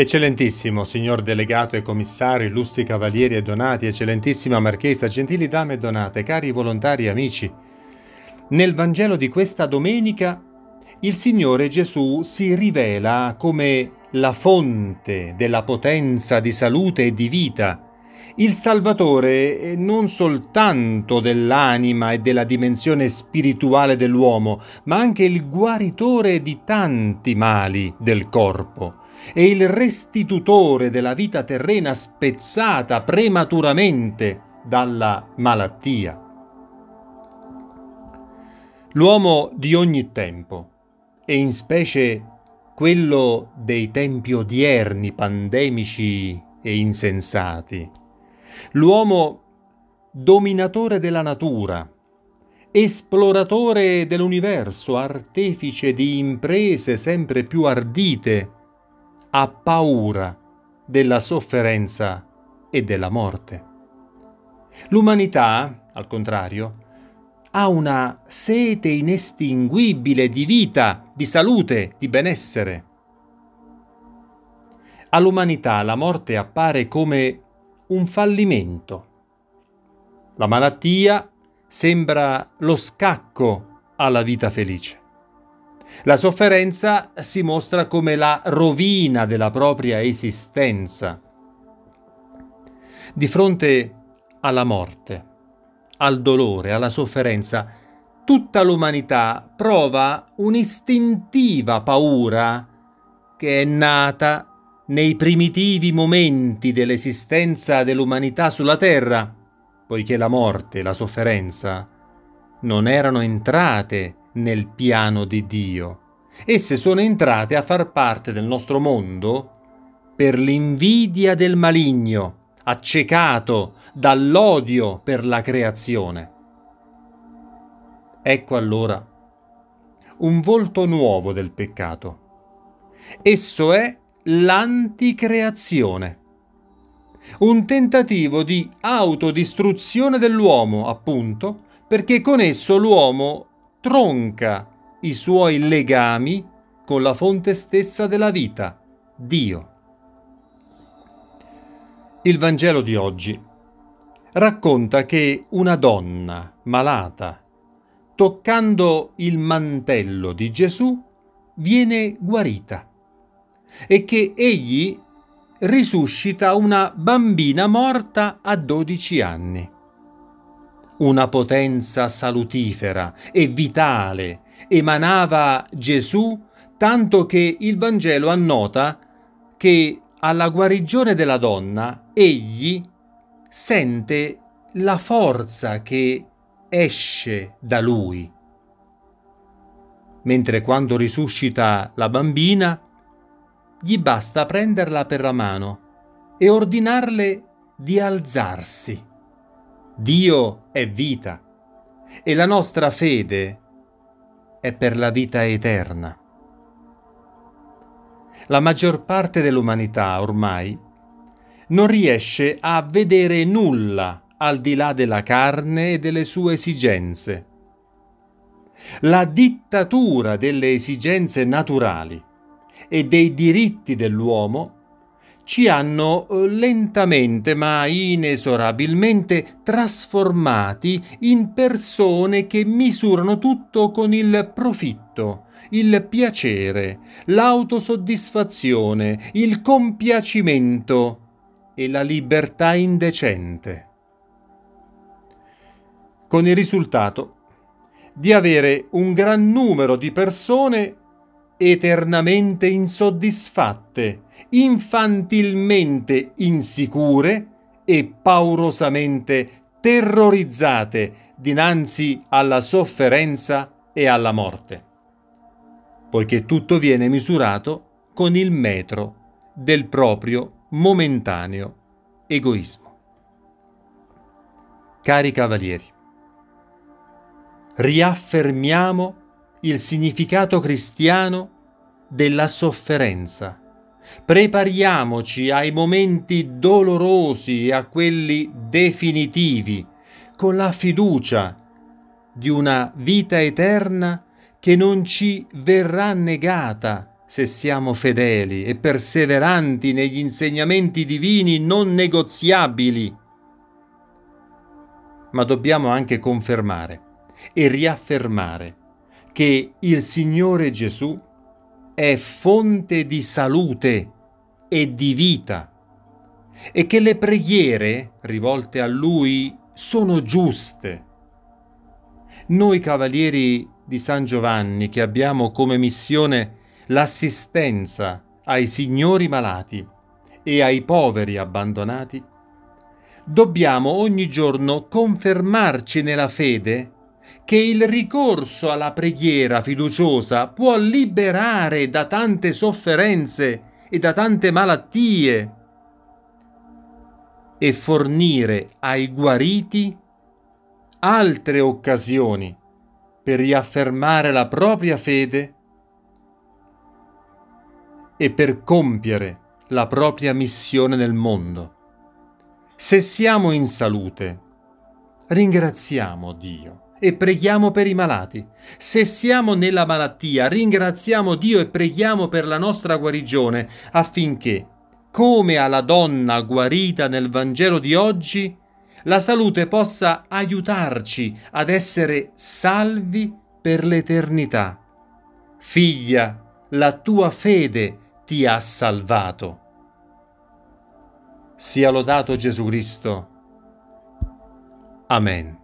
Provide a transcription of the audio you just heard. Eccellentissimo signor delegato e commissario, illustri cavalieri e donati, eccellentissima marchesa, gentili dame e donate, cari volontari e amici. Nel Vangelo di questa domenica il Signore Gesù si rivela come la fonte della potenza di salute e di vita, il Salvatore non soltanto dell'anima e della dimensione spirituale dell'uomo, ma anche il guaritore di tanti mali del corpo. È il restitutore della vita terrena spezzata prematuramente dalla malattia. L'uomo di ogni tempo, e in specie quello dei tempi odierni, pandemici e insensati, l'uomo dominatore della natura, esploratore dell'universo, artefice di imprese sempre più ardite, ha paura della sofferenza e della morte. L'umanità, al contrario, ha una sete inestinguibile di vita, di salute, di benessere. All'umanità la morte appare come un fallimento. La malattia sembra lo scacco alla vita felice. La sofferenza si mostra come la rovina della propria esistenza. Di fronte alla morte, al dolore, alla sofferenza, tutta l'umanità prova un'istintiva paura che è nata nei primitivi momenti dell'esistenza dell'umanità sulla Terra, poiché la morte e la sofferenza non erano entrate nel piano di Dio. Esse sono entrate a far parte del nostro mondo per l'invidia del maligno, accecato dall'odio per la creazione. Ecco allora un volto nuovo del peccato. Esso è l'anticreazione, un tentativo di autodistruzione dell'uomo, appunto, perché con esso l'uomo tronca i suoi legami con la fonte stessa della vita, Dio. Il Vangelo di oggi racconta che una donna malata, toccando il mantello di Gesù, viene guarita e che egli risuscita una bambina morta a 12 anni. Una potenza salutifera e vitale emanava Gesù, tanto che il Vangelo annota che alla guarigione della donna egli sente la forza che esce da lui. Mentre quando risuscita la bambina, gli basta prenderla per la mano e ordinarle di alzarsi. Dio è vita e la nostra fede è per la vita eterna. La maggior parte dell'umanità ormai non riesce a vedere nulla al di là della carne e delle sue esigenze. La dittatura delle esigenze naturali e dei diritti dell'uomo ci hanno lentamente ma inesorabilmente trasformati in persone che misurano tutto con il profitto, il piacere, l'autosoddisfazione, il compiacimento e la libertà indecente, con il risultato di avere un gran numero di persone eternamente insoddisfatte, infantilmente insicure e paurosamente terrorizzate dinanzi alla sofferenza e alla morte, poiché tutto viene misurato con il metro del proprio momentaneo egoismo. Cari cavalieri, riaffermiamo il significato cristiano della sofferenza. Prepariamoci ai momenti dolorosi e a quelli definitivi con la fiducia di una vita eterna che non ci verrà negata Se siamo fedeli e perseveranti negli insegnamenti divini non negoziabili, ma dobbiamo anche confermare e riaffermare che il Signore Gesù è fonte di salute e di vita e che le preghiere rivolte a Lui sono giuste. Noi cavalieri di San Giovanni, che abbiamo come missione l'assistenza ai signori malati e ai poveri abbandonati, dobbiamo ogni giorno confermarci nella fede che il ricorso alla preghiera fiduciosa può liberare da tante sofferenze e da tante malattie e fornire ai guariti altre occasioni per riaffermare la propria fede e per compiere la propria missione nel mondo. Se siamo in salute, ringraziamo Dio e preghiamo per i malati. Se siamo nella malattia, ringraziamo Dio e preghiamo per la nostra guarigione, affinché, come alla donna guarita nel Vangelo di oggi, la salute possa aiutarci ad essere salvi per l'eternità. Figlia, la tua fede ti ha salvato. Sia lodato Gesù Cristo. Amen.